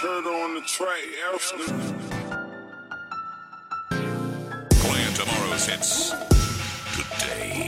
Turtle on the track, playing tomorrow's hits today.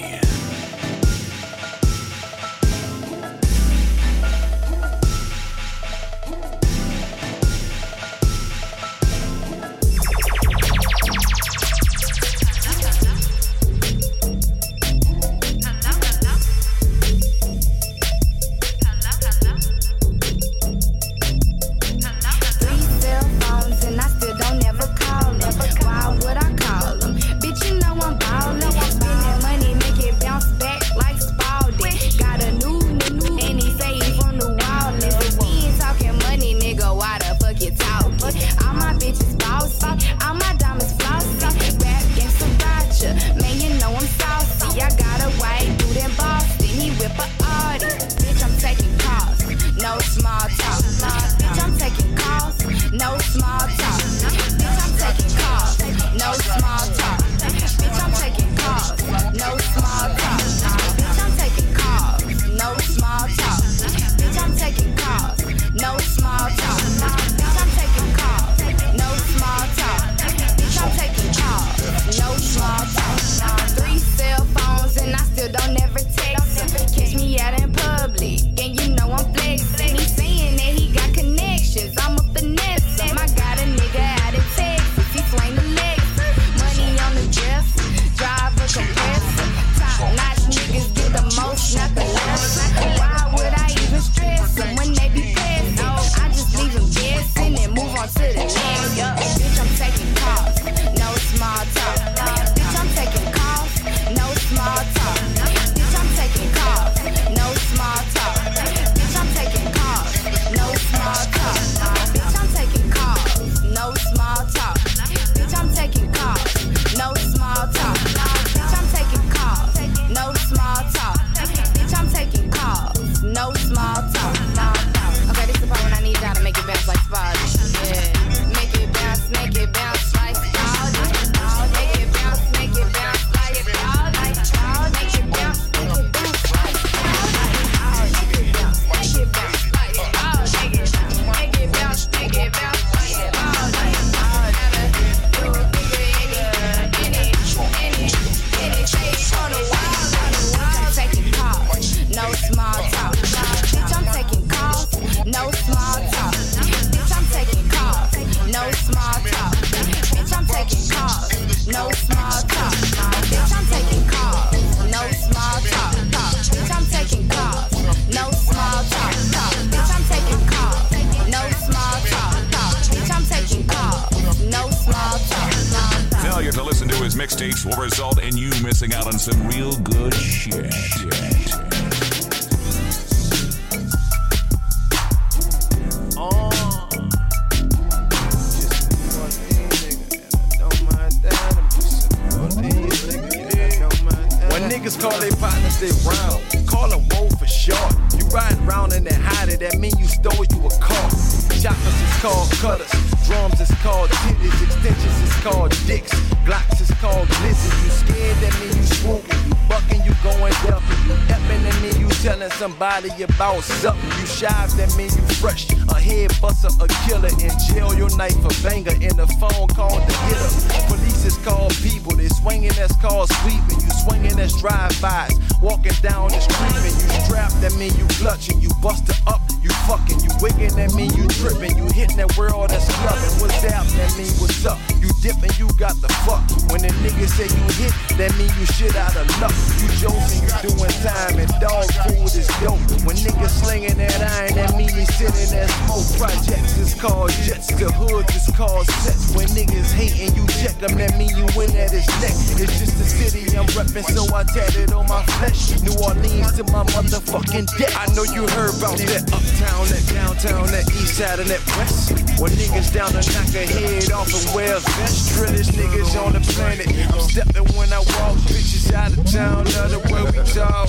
About something, you shy, that mean you fresh. A head buster, a killer in jail, your knife a banger, in a phone call to hit her. Police is called people, they swinging, that's called sweeping. You swinging, that's drive-bys. Walking down the street and you strapped, that mean you clutching. You busted up, you fucking, you wigging, that mean you tripping. You hitting that world that's clubbing. What's up, that mean what's up. You dipping, you got the fuck. When the nigga say you hit, that mean you shit out of luck. You joking, you doing time, and dog food is dope. When niggas slinging that iron, that mean you sitting at smoke. Projects is called jets, the hood is called sets. When niggas hating, you check them, that mean you win at his neck. It's just the city I'm reppin', so I tatted on my flesh. New Orleans to my motherfucking death. I know you heard about that uptown, that downtown, that east side, and that west. When niggas down to knock a head off and wear a best drillest niggas on the planet. I'm stepping when I walk, bitches out of town, other way we talk.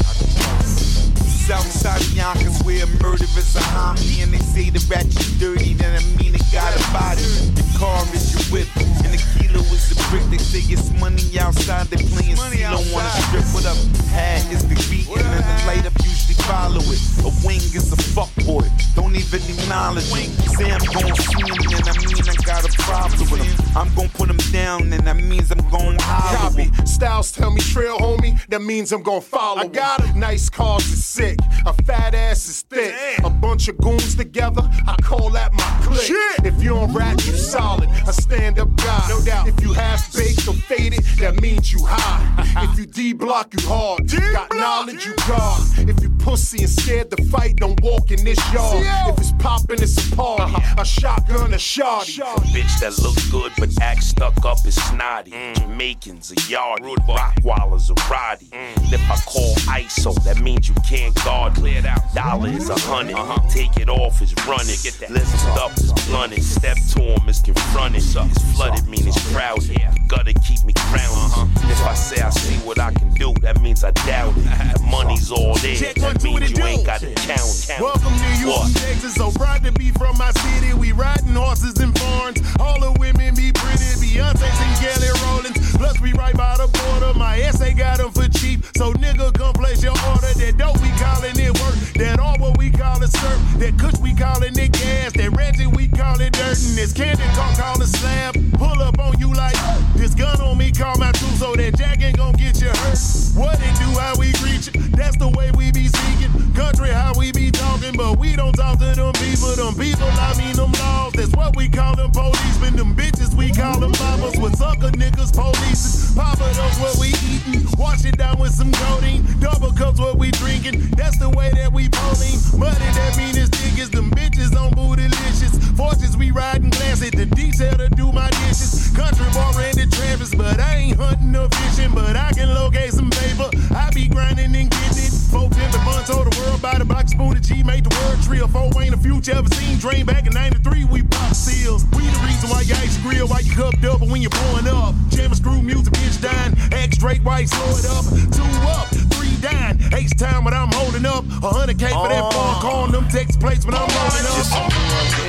Southside Yonkers, where murder is a homie, and they say the ratchet's dirty, then I mean it got a body. The car is your whip, and the kilo is the brick. They say it's money outside, they playing CeeLo on the strip. What up? Hey, it's the beat, and then the light up usually follow it. A wing is a fuckboy, don't even even acknowledge him. Say I'm gon' see him, and I mean I got a problem with him. I'm gon' put him down, and that means I'm gon' holler. Copy. Styles tell me trail, homie, that means I'm gon' follow. I got him. Nice cars is sick, a fat ass is thick. Damn. A bunch of goons together, I call that my clique. Shit. If you don't rap, you solid, a stand-up guy. No doubt. If you half-baked or faded, that means you high. If you D-block, you hard. D-block. Got knowledge, you guard. If you pussy and scared to fight, don't walk in this yard. If it's poppin', it's a party. A shotgun, a shotty. A bitch that looks good but acts stuck up is snotty. Jamaicans a yardie, Rockwallers a roddy. If I call ISO, that means you can't guard me. Dollar is $100, take it off, it's running. List up is blunted, step to him, it's confronted. It's flooded, mean it's crowded. Gotta keep me grounded. If I say I see what I can do, that means I doubt it. That money's all there, that means you ain't got to count. Welcome to you, Texas. So proud to be from my city. We riding horses and barns. All the women be pretty. Beyonce's and Kelly Rollins. Plus we right by the border. My SA got them for cheap. So nigga, come place your order. That dope we calling it work. That all what we call it surf. That Kush we calling it gas. That Reggie we call it dirt. And this candy car call it slab. Pull up on you like this gun on me call my two. So that jack ain't gon' get you hurt. What it do, how we reach it. That's the way we be seeking. Country how we be talking. But we don't talk to them people. Them people, I mean them laws. That's what we call them policemen. Them bitches we call them mamas. With sucker niggas polices. Papa knows what we eatin'. Wash it down with some codeine. Double cups what we drinking. That's the way that we polling. Money that mean it's tickets. Them bitches on bootylicious. Fortunes we riding glasses. The detail to do my dishes. Country bar and the trappers. But I ain't hunting or fishing. But I can locate some paper. I be grinding and getting it. 4 5 months told the world by the box spoon that G made the word trio. 4 ain't the future ever seen. Drain back in 93, we pop seals. We the reason why you ice grill, why you cupped up, and when you're blowing up. Jam and screw music, bitch dying. Act straight, why you slow it up. 2 up, 3 dying. Hates time when I'm holding up. 100K for that phone call. Them text plates when I'm rolling up. Just a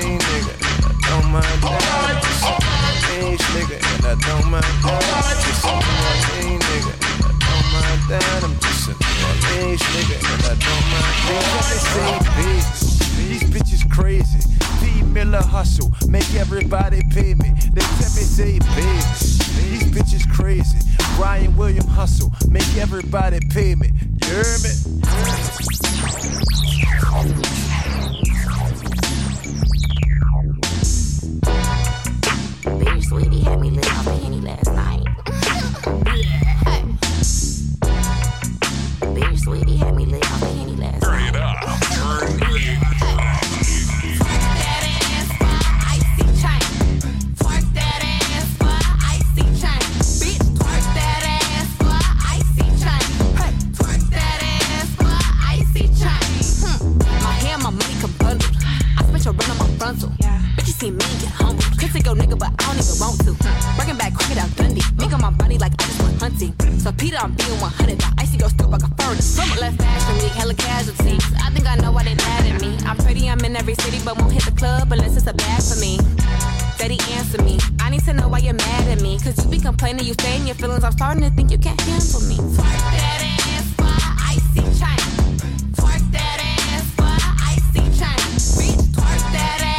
nigga, don't mind that. Change nigga, and I don't mind that. Just a nigga, don't mind that. I'm just a change nigga, and I don't mind that. Just a these bitches crazy. P. Miller hustle, make everybody pay me. They tell me say bigs. These bitches crazy. Ryan William hustle, make everybody pay me. You hear me? Bitch, sweetie had me lit off a Henny last night. Bitch, sweetie had me lit off a Henny last night. Turn it up. Turn it up. Yeah. Bitch, you see me get humble. Could take your nigga, but I don't even want to. Working back crooked out Dundee. Making my body like I just went hunting. So Peter, I'm being 100. I icy your strip like a furnace. Someone left fashion week, hella casualties. I think I know why they mad at me. I'm pretty, I'm in every city, but won't hit the club unless it's a bag for me. Daddy, answer me. I need to know why you're mad at me. Cause you be complaining, you stay in your feelings. I'm starting to think you can't handle me. Twerk that ass for icy chain. Twerk that ass for icy chain. Bitch, twerk that ass.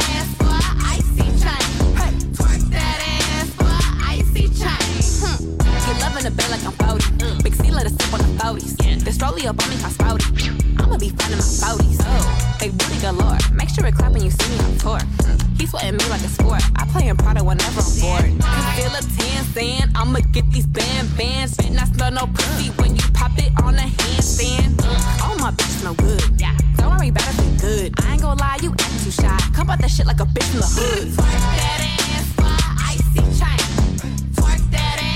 The bed like I'm pouty. Big C let us sip on the pouties. Yeah. The strolly up on me, I spouty. I'ma be finding my pouties. Oh, big booty galore. Make sure to clap when you see me on tour. He's sweating me like a sport. I play in Prada whenever I'm bored. Feel a tan sand. I'ma get these bands. Bet not smell no pussy when you pop it on a handstand. Oh, my bitch smell good. Yeah. Don't worry about it, be good. I ain't gonna lie, you act too shy. Come out that shit like a bitch in the hood. Twerk that ass for icy chain. Twerk that ass.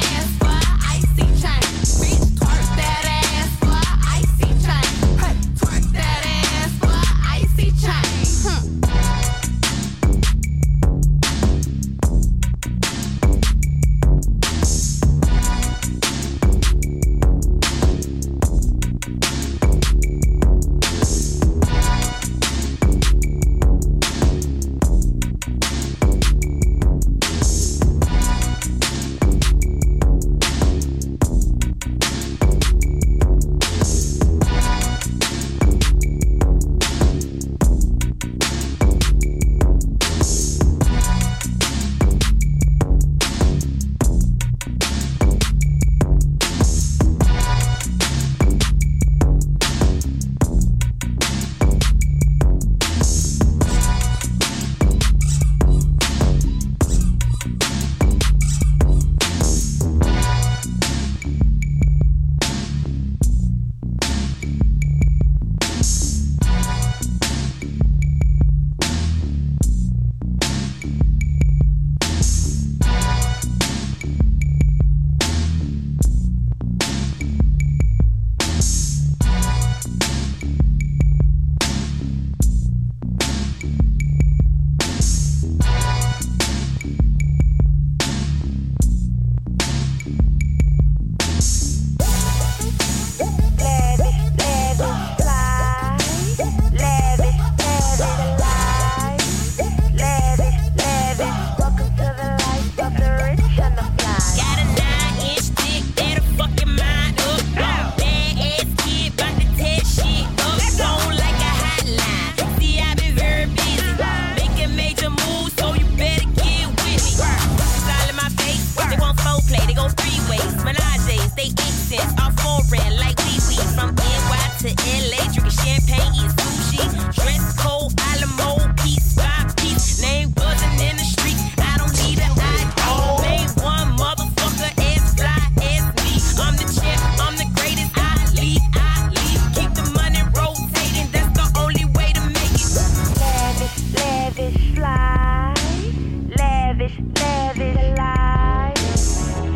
Lavish life,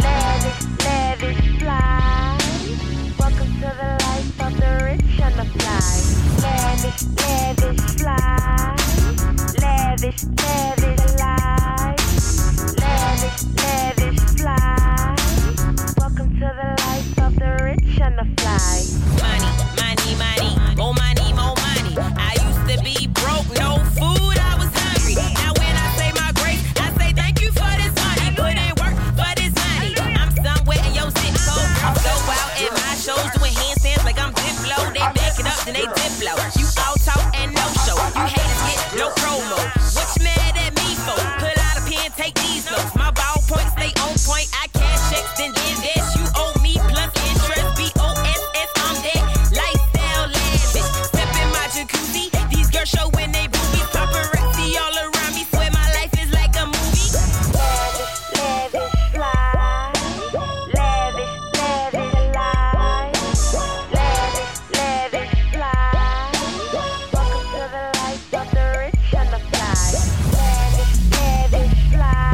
lavish fly. Welcome to the life of the rich and the fly. Lavish fly, lavish life, lavish fly. Welcome to the life of the rich and the fly. Money, more money. I used to be broke, no food. I was hungry. Now when I say my grace, I say thank you for this money. Put in work for this money. I'm somewhere in your zip code. I'm so out in my shows doing handstands like I'm Diplo. They back it up, then they Diplo. You all talk and no show. You haters get no promo. What you mad at me for? Pull out a pen, take these notes. My ball points, they on point. I cash checks, then this. You owe me plus interest. BOSS, I'm that lifestyle lavish. Step in my jacuzzi. These girls showing they boobies. Paparazzi all around me. Swear my life is like a movie. Lavish life. Lavish life. Lavish life. Welcome to the life of the rich and the fly. Lavish life.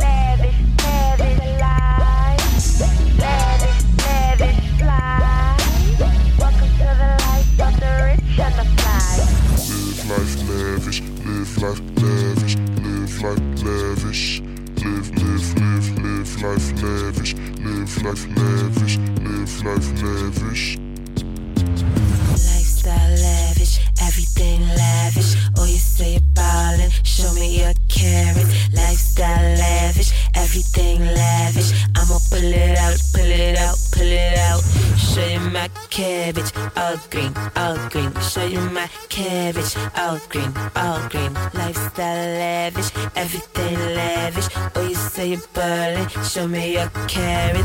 Lavish life. Lavish life. Welcome to the life of the rich and the fly. Live life lavish, live life lavish, live life lavish. Live life lavish, live life lavish, live life lavish. Lifestyle lavish, everything lavish. Oh, you say you're ballin', show me your carrots. Lifestyle lavish, everything lavish. I'ma pull it out. Show you my cabbage, all green. Show you my cabbage, all green. Lifestyle lavish, everything lavish. Oh, you say you're ballin', show me your carrots.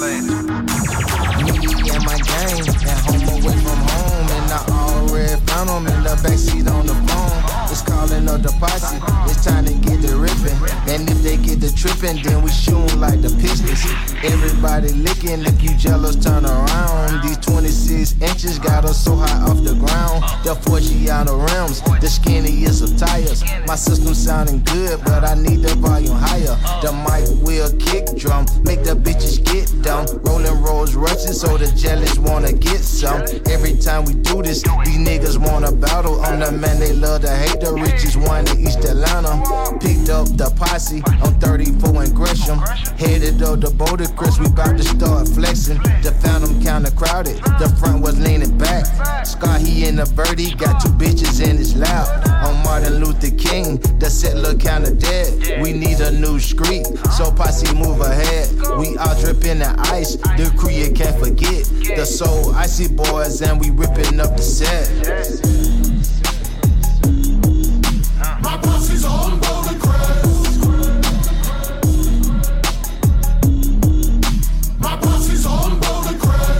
Lady. Me and my gang, at home away from home. And I already found them in the backseat on the phone. It's calling up the posse, it's time to get the ripping. And if they get the tripping, then we shoot 'em like the Pistons. Everybody licking, if you jealous, turn around. These 26 inches got us so high off the ground. The Forgiano rims, the skinniest of tires. My system sounding good, but I need the volume higher. The mic will kick drum, make the bitches get down. Rolling Rolls Royces, so the jealous wanna get some. Every time we do this, these niggas wanna battle. I'm the man they love to hate, the richest one in East Atlanta. Picked up the posse on 34 and Gresham. Headed up the Boulder Crest, we bout to start flexing. The Phantom kinda crowded, the front was leaning back. Scar, he in the birdie, got two bitches in his lap. On Martin Luther King, the set look kinda dead. We need a new street, so posse move ahead. We all dripping the ice, the crew you can't forget. The Soul Icy Boys, and we ripping up the set. My posse's on Boulder Crest. My posse's on Boulder Crest.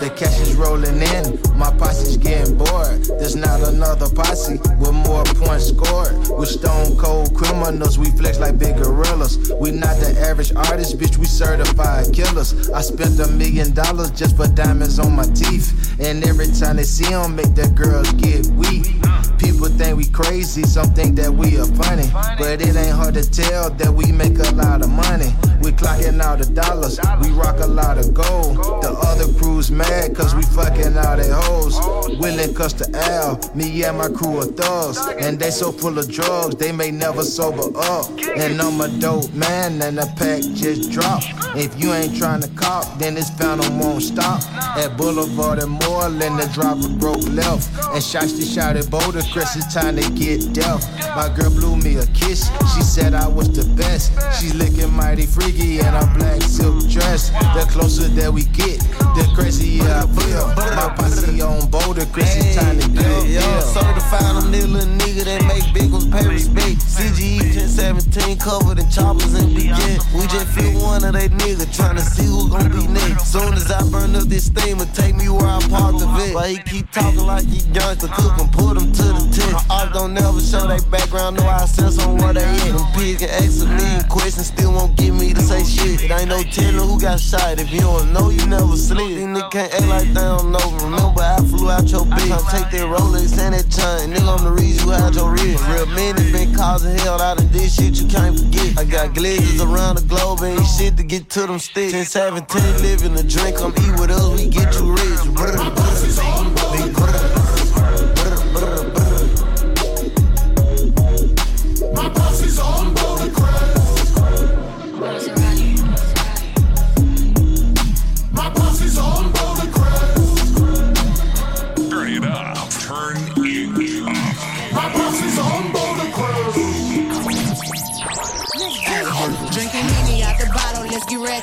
The cash is rolling in. My posse's getting bored. There's not another posse with more points scored. We're stone cold criminals. We flex like big gorillas. We not the average artist, bitch. We certified killers. I spent $1 million just for diamonds on my teeth. And every time they see them, make the girls get weak. People think we crazy, some think that we are funny. But it ain't hard to tell that we make a lot of money. We clocking out the dollars. We rock a lot of gold. The other crew's mad cause we fucking all they hoes. Willing cuss to Al, me and my crew are thugs. And they so full of drugs, they may never sober up. And I'm a dope man and the pack just dropped. If you ain't trying to cop, then this Phantom won't stop. At Boulevard and Moreland, the driver broke left. And Shasta shouted Boulder Crest, it's time to get deaf. My girl blew me a kiss, she said I was the best. She's looking mighty freaky in a black silk dress. The closer that we get, the crazier I feel. My posse on Boulder Crest, it's time to get up. Certified, I'm the little nigga that make big ones pay respect. CGE 10-7, 17 covered in choppers and baguette. We just feel one of they niggas tryna see who gon' be next. Soon as I burn up this steamer, take me where I park the vet. But he keep talking like he gangsta, cook and put him to the test. I don't never show they background, know I sense on where they at. Them pigs can ask a million questions, still won't get me to say shit. It ain't no telling who got shot, if you don't know, you never slid. These niggas can't act like they don't know, remember I flew out your bitch. I take that Rolex and that chain, nigga, I'm the reason you out your wrist. Real men has been causing hell out of this shit, you can't forget. I got glitches around the globe, ain't shit to get to them sticks. 10-17, living the drink, come eat with us, we get you rich.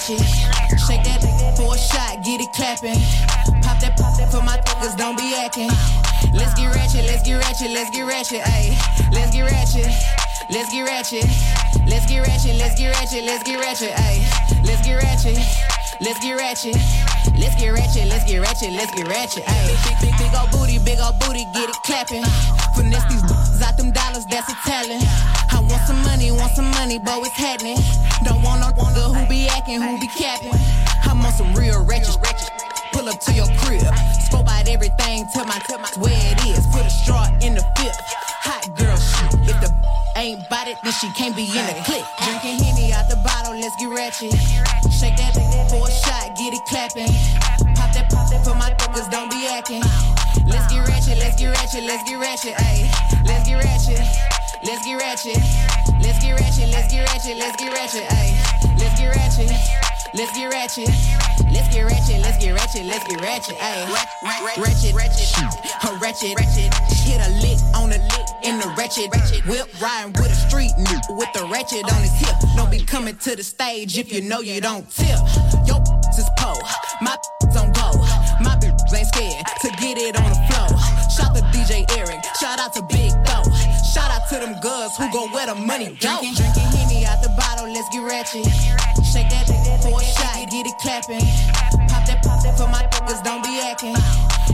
Shake that for a shot, get it clapping. Pop that for my niggas, don't be acting. Let's get ratchet, let's get ratchet, let's get ratchet, ayy. Let's get ratchet, let's get ratchet, let's get ratchet, let's get ratchet, let's get ratchet, ayy. Let's get ratchet, let's get ratchet, let's get ratchet, let's get ratchet, let's get ratchet, ayy. Big ol' booty, get it clapping. Finesse these b****s out them dollars, that's a talent. I want some money, boy, it's happening. Don't want no nigga who be acting, who be capping. I'm on some real wretched, pull up to your crib. Scope out everything, tell my where it is. Put a straw in the fifth, hot girl shit. If the ain't bout it, then she can't be in the clique. Drinking Henny out the bottle, let's get ratchet. Shake that for a shot, get it clapping. Pop that for my niggas, don't be acting. Let's get ratchet, let's get ratchet, let's get ratchet, ayy. Let's get ratchet, let's get ratchet, let's get ratchet, let's get ratchet, let's get ratchet, ayy. Let's get ratchet, let's get ratchet, let's get ratchet, let's get ratchet, let's get ratchet, ayy. Ratchet, a ratchet, hit a lick on a lick in the ratchet, whip riding with a street nigga with the ratchet on his hip. Don't be coming to the stage if you know you don't tip. Your is po, my on go. My bitch ain't scared to get it on the floor. Shout to DJ Eric, shout out to Big Tho. Shout out to them girls who gon' where the money go. Drinking Henny out the bottle, let's get ratchet. Shake that for a shot, get it clapping. Pop that for my niggas, don't be acting.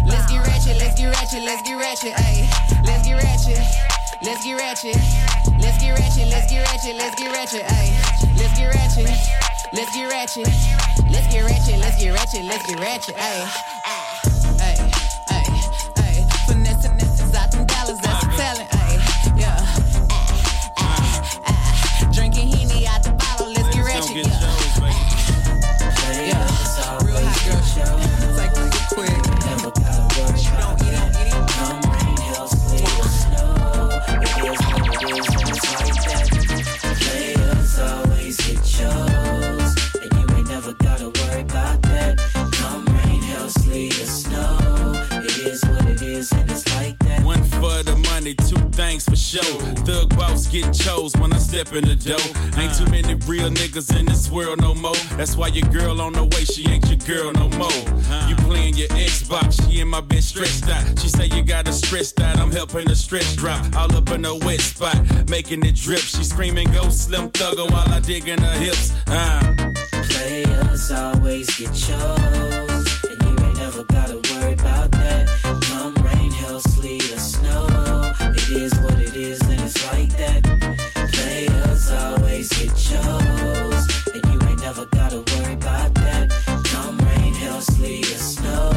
Let's get ratchet, let's get ratchet, let's get ratchet, ayy. Let's get ratchet, let's get ratchet, let's get ratchet, let's get ratchet, let's get ratchet, ayy. Let's get ratchet, let's get ratchet, let's get ratchet, let's get ratchet, let's get ratchet, ayy. Ayy, ayy, ayy. Finesse out them dollars, that's a talent, ayy. Yeah. Drinking Henny out the bottle, let's get ratchet, yeah. Yeah, real hot girl show. Like this quick. You don't eat it, eat it. Come rain, hell, sleet, snow. It feels like it is, and it's like that. Players always hit shows, and you ain't never gotta worry about that. Come rain, hell, sleet, snow. It is what it is, and it's like that. One for the money, two thanks for show. Thug boss get chose when I step in the dough. Ain't too many real niggas in this world no more. That's why your girl on the way, she ain't your girl no more. You playing your Xbox, she in my bed stressed out. She say you gotta stress out, I'm helping her stress drop. All up in the wet spot, making it drip. She screaming, go Slim Thugger while I dig in her hips. Players always get chose, and you ain't never gotta worry about that. Come rain, hell, sleet, or snow, it is what it is, and it's like that. Players always get chose, and you ain't never gotta worry about that. Come rain, hell, sleet, or snow,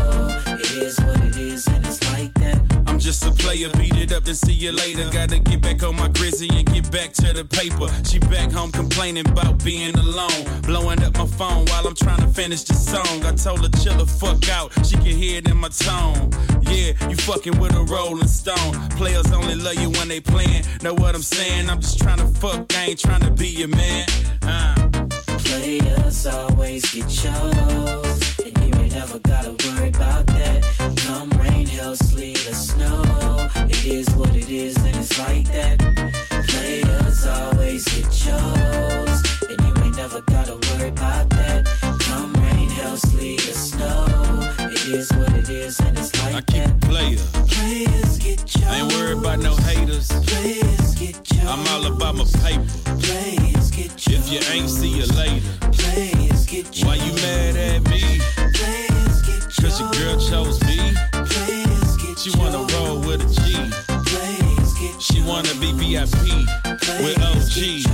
it is what it is, and it's like that. I'm just a player, beat it up and see you later. Gotta get back on my grizzly and get back to the paper. She back home complaining about being alone, blowing up my phone while I'm trying to finish the song. I told her chill the fuck out, she can hear it in my tone. Yeah, you fucking with a Rolling Stone. Players only love you when they playing. Know what I'm saying? I'm just trying to fuck, I ain't trying to be your man. Players always get chose, and you ain't never gotta worry about that. Come rain, hell, sleet, or snow, it is what it is, and it's like that. Players always get chose, and you ain't never gotta worry about that. Come rain, hell, sleet, or snow, it is what it is, and it's like that. I keep a player. Players get chose. I ain't worried about no haters. Players get chose. I'm all about my paper. Players you ain't, see you later. Players get you. Why you mad at me? Players get you. Cause your girl chose me. Players get she wanna roll with a G. Players get she you. Wanna be VIP players with OG.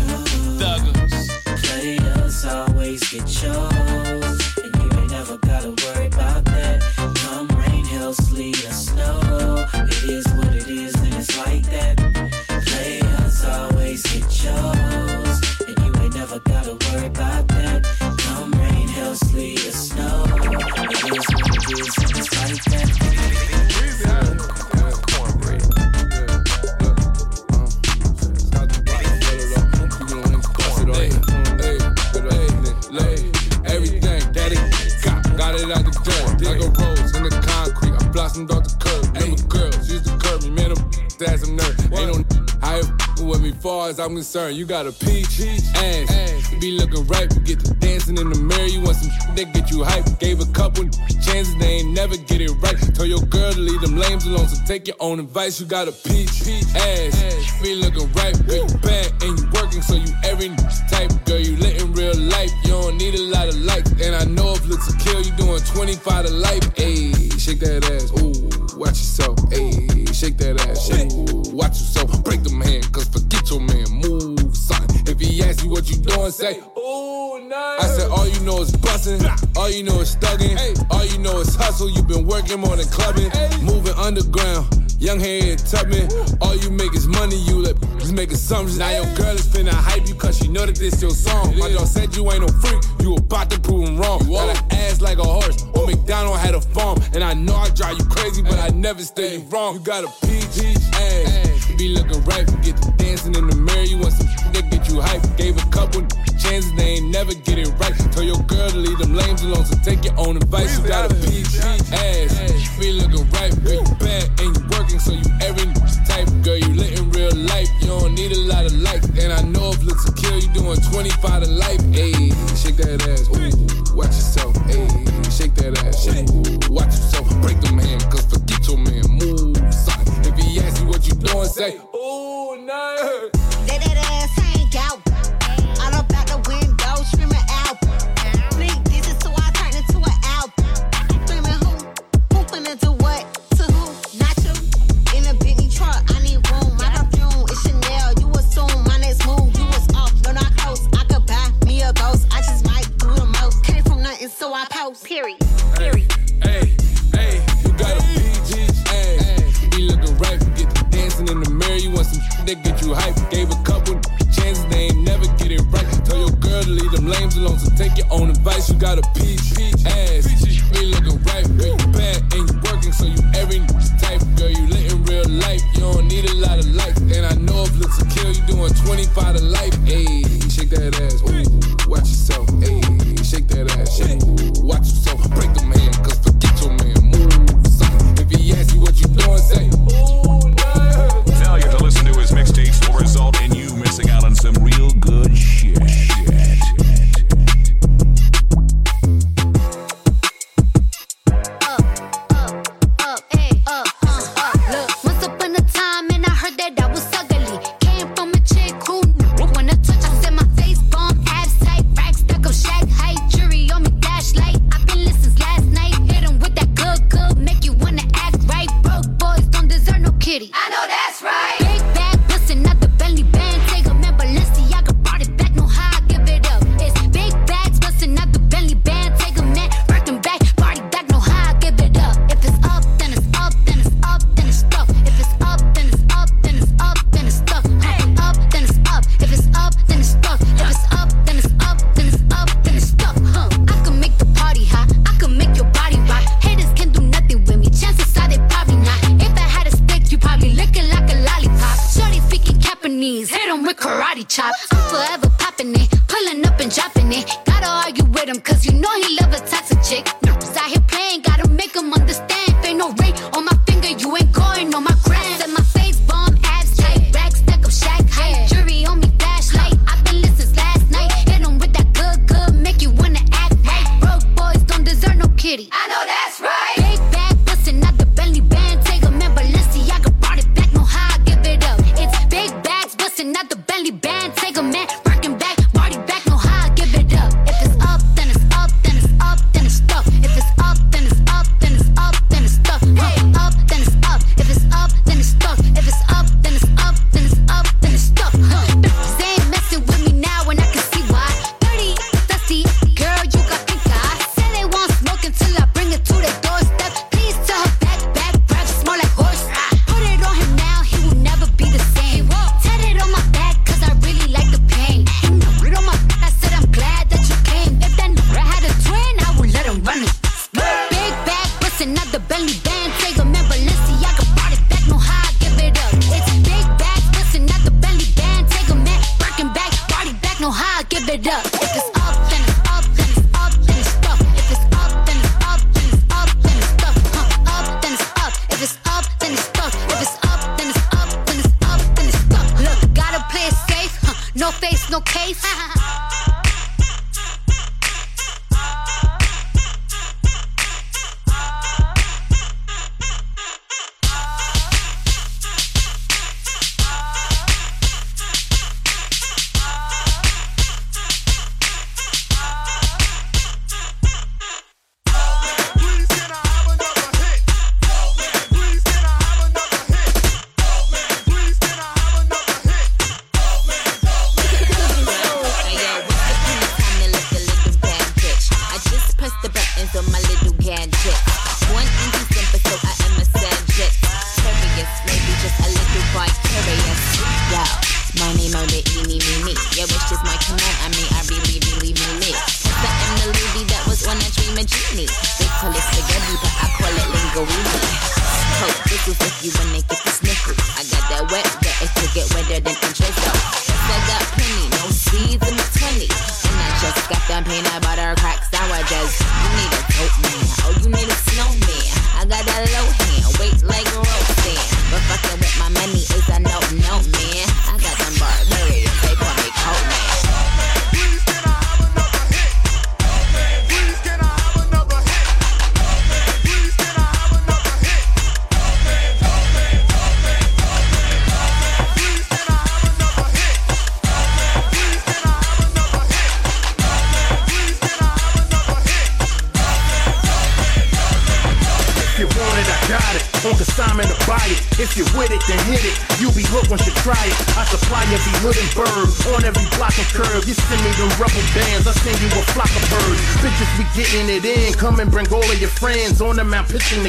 Thuggers. Players always get chose. And you ain't never gotta worry about that. Come rain, hail, sleet, or snow. It is what it is and it's like that. Players always get chose. Never gotta worry about that. Come rain, hail, sleet, or snow. It is what it is, and it's like that. Cornbread. Cornbread. Everything that it got it out the dirt. Like a rose in the concrete. I blossomed off the curb. Remember girls used to curb me, man. That's a nerd. Ain't no higher with me, far as I'm concerned. You got a peach ass. You be looking right, you get to dancing in the mirror. You want some that get you hype. Gave a couple chances, they ain't never get it right. Told your girl to leave them lames alone, so take your own advice. You got a peach ass. You be looking right, but you bad and you working, so you every type. Girl, you lit in real life. You don't need a lot of likes. And I know if looks a kill, you doing 25 to life. Ayy, shake that ass. Ooh, watch yourself. Ayy, shake that ass. Ooh, watch yourself. Break them hands, cause forget your man, move, son. If he asks you what you doing, say, ooh, nice. I said, all you know is bustin', all you know is thuggin', all you know is hustle, you been working more than clubbing, moving underground, young head tubbin', all you make is money, you let just make assumptions. Now your girl is finna hype you cause she know that this your song. My dog said you ain't no freak, you about to prove him wrong. Got an ass like a horse, or McDonald had a farm, and I know I drive you crazy, but I never stay you wrong. You got a PG ass. Be looking right, forget the dancing in the mirror. You want some that get you hype. Gave a couple chances, they ain't never get it right. Told your girl to leave them lames alone, so take your own advice. You got a PG ass. You be looking right, but you bad and you working, so you every type. Girl, you lit in real life. You don't need a lot of likes. And I know if looks a kill, you doing 25 to life. Ayy, shake that ass. Ooh, watch yourself. Ayy, shake that ass. Ooh, watch yourself. Break them hands, cause forget your man. Move, son. If he asks you what you doing, say, ooh, no. Let that ass hang out. All up out the window, screaming out. Sneak digits so I turn into an album. Screaming who? Who finna do what? To who? Not you. In a Bentley truck, I need room. My perfume is Chanel. You assume my next move. You was off, no, not close. I could buy me a ghost. I just might do the most. Came from nothing, so I post. Period. Period. Hey, hey, you got a PG ass. Be looking right. In the mirror, you want some that get you hype. Gave a couple chances, they ain't never get it right. Tell your girl to leave them lames alone, so take your own advice. You got a peach ass. You be looking right, but you bad and you working, so you every type. Girl, you lit in real life. You don't need a lot of likes. And I know if looks a kill, you doing 25 to life. Ayy, shake that ass. Ooh, watch yourself. Ayy, shake that ass. Ooh, watch yourself. Break them hands, cause forget your man. Move, son. If he asks you what you doing, say, ooh. Failure to listen to his mixtapes will result in you missing out on some real good shit. Look, once upon a time and I heard that I was ugly. Came from a chick who knew when I touched. I said my face bomb, abs tight, racks stuck up, shag height, jury on me, flashlight. I've been give it up. If it's up, then it's up, then it's up, then it's up. If it's up, then it's up, then it's up, then it's up. Huh, up, then it's up. If it's up, then it's up. If it's up, then it's up, then it's up, then it's up. Look, gotta play it safe. Huh, no face, no case.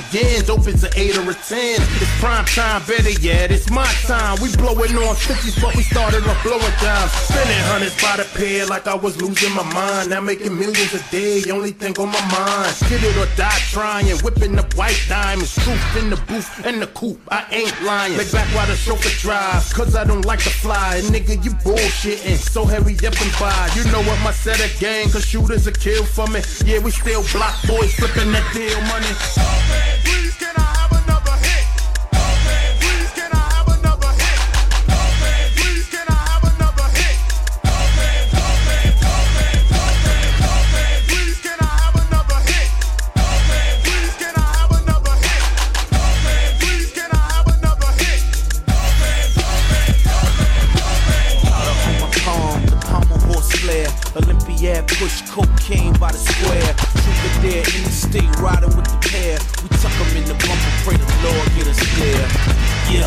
Again, dope is an 8 or a 10. It's prime time, better yet, it's my time. We blowing on 50s, but we started on blowing dimes. Spending hundreds by the pair like I was losing my mind. Now making millions a day, only thing on my mind. Get it or die trying, whipping up white diamonds. Truth in the booth and the coupe, I ain't lying. Lay back while the chauffeur drives, cause I don't like to fly. And nigga, you bullshitting, so hurry up and buy. You know what my set of gang, cause shooters are killed for me. Yeah, we still block boys, flipping that deal money. Please can I have another hit? Please can I have another hit? Please can I have another hit? Please can I have another hit? Please can I have another hit? Please can I have another hit? On my palm, the palm of horse flare. Olympiad push cocaine by the square. Trooper there in the state riding with the pair. Tuck them in the bumper, pray the Lord get us there. Yeah,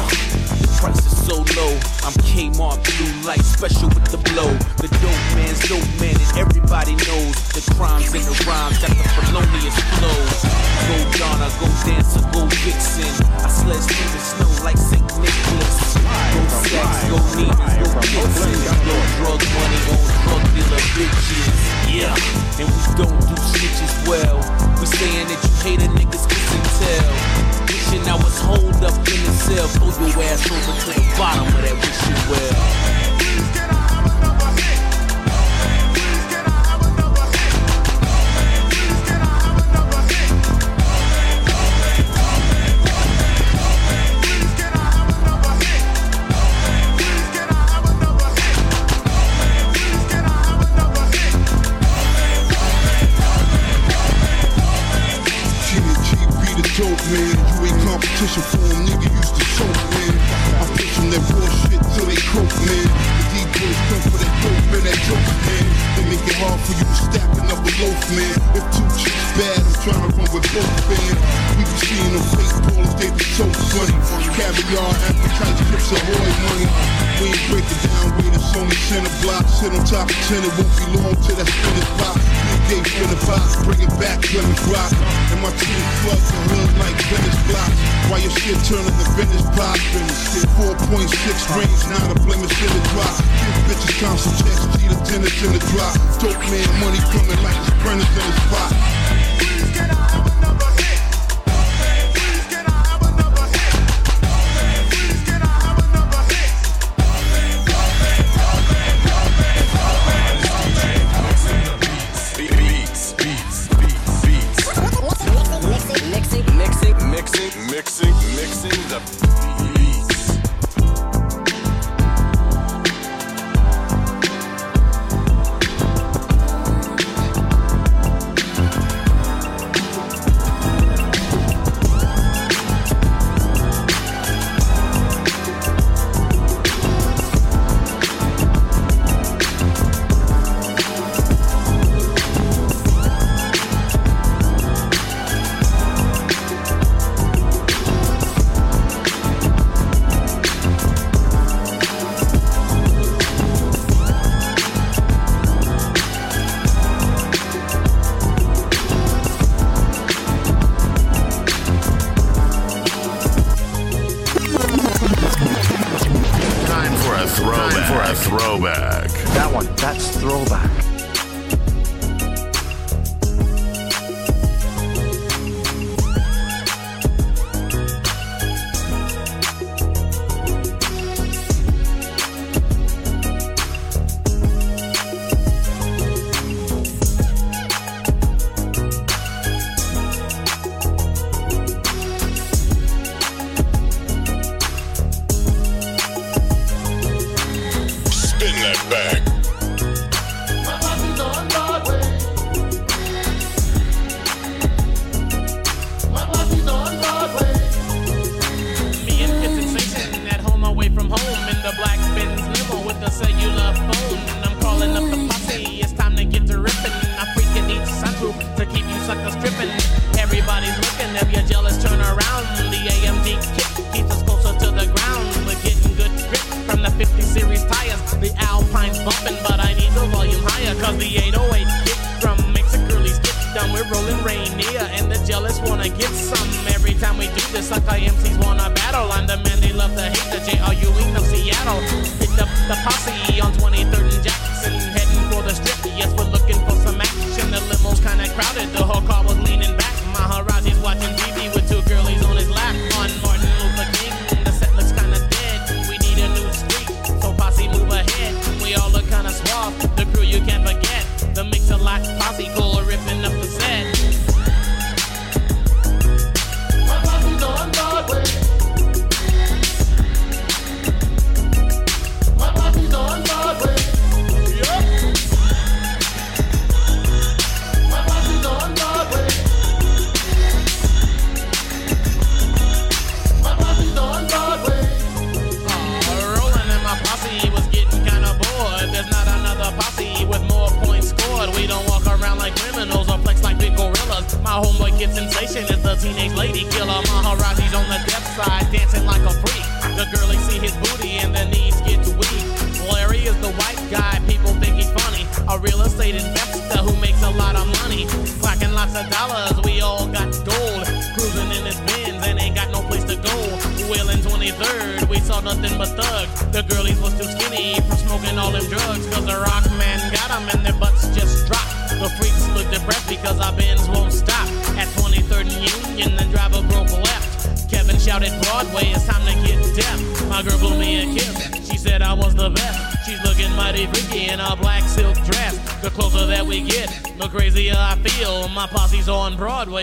the price is so low. I'm Kmart blue light, special with the blow. The dope man's dope man, and everybody knows the crimes and the rhymes got the felonious flows. Go Donna, go dancer, go Vixen. I sledge through the snow like St. Nicholas. Go Sax, go Needles, go Gibson. Go drug money on drug dealer bitches. Yeah, and we don't do snitches well. We saying that you hate a niggas kiss and tell. Wishing I was holed up in the cell. Throw your ass over to the bottom of that wish you well. Man, you ain't competition for them, nigga used to choke, man. I push them that bullshit till they coke, man. The D-boys come for that dope, man, that joke, man. They make it hard for you stacking up a loaf, man. If two chicks bad, I'm trying to run with both, man. We be seeing them fake ballers, they be so funny. Caviar, appetite, chips, ahoy money. We ain't breaking down, wait, it's only center block. Sit on top of 10, it won't be long till that finish box. Big day for the box, bring it back, let me rock. And my team floods the hood like Venice blocks. Why your shit turning to Venice pop business? 4.6 range, not a blemish in the drop. Give bitches counts and checks, G the tennis in the drop. Dope man money coming like it's burners in the spot. Please get out of number. Please get out of number. It's throwback.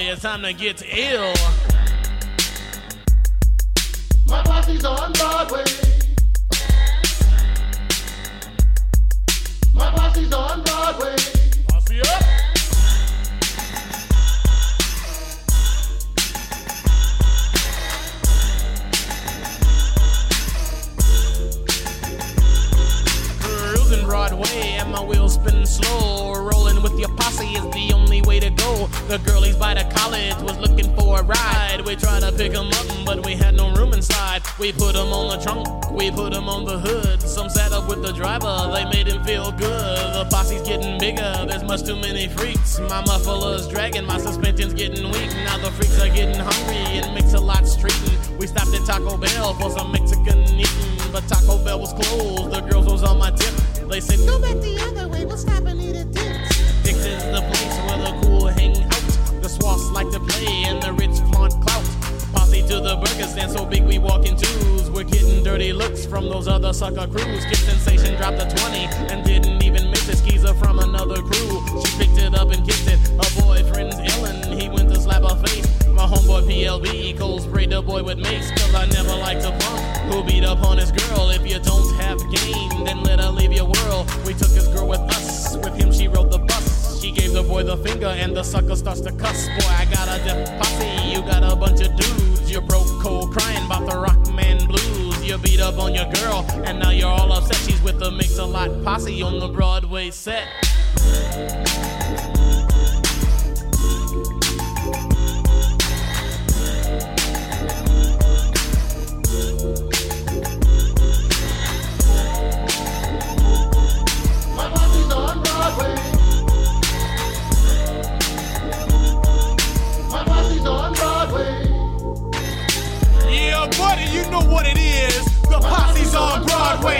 It's time to get ill. My posse's on Broadway. My posse's on Broadway. Posse up. Cruising Broadway and my wheels spinning slow. Rolling with your posse is the only way to go. The girlies by the was looking for a ride. We tried to pick them up, but we had no room inside. We put them on the trunk, we put them on the hood. Some sat up with the driver, they made him feel good. The posse's getting bigger, there's much too many freaks. My muffler's dragging, my suspension's getting weak. Now the freaks are getting hungry and Mix-a-Lot's treating. We stopped at Taco Bell for some Mexican eating, but Taco Bell was closed, the girls was on my tip. They said, go back the other way, we'll stop and eat a Dick's. Dick's is the place where the cool hang out. The swaths like to play and the rich flaunt clout. Posse to the burger stand so big we walk in twos. We're getting dirty looks from those other sucker crews. Kid Sensation dropped a 20 and didn't even miss it. Skeezer from another crew, she picked it up and kissed it. Her boyfriend's illin', he went to slap her face. My homeboy PLB cold sprayed the boy with mace. Cause I never like to punk who beat up on his girl. If you don't have game, then let her leave your world. We took his girl with us, with him she rode the bus. She gave the boy the finger and the sucker starts to cuss. Boy, I got a deaf posse, you got a bunch of dudes. You're broke, cold, crying about the Rockman blues. You beat up on your girl and now you're all upset. She's with the Mix-a-Lot posse on the Broadway set. What it is, the posse's on Broadway.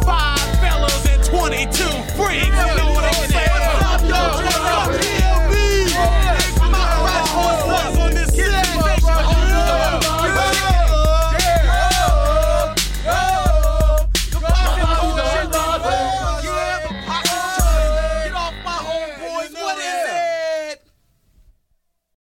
5 fellas and 20 1, 2, 3. You know what I'm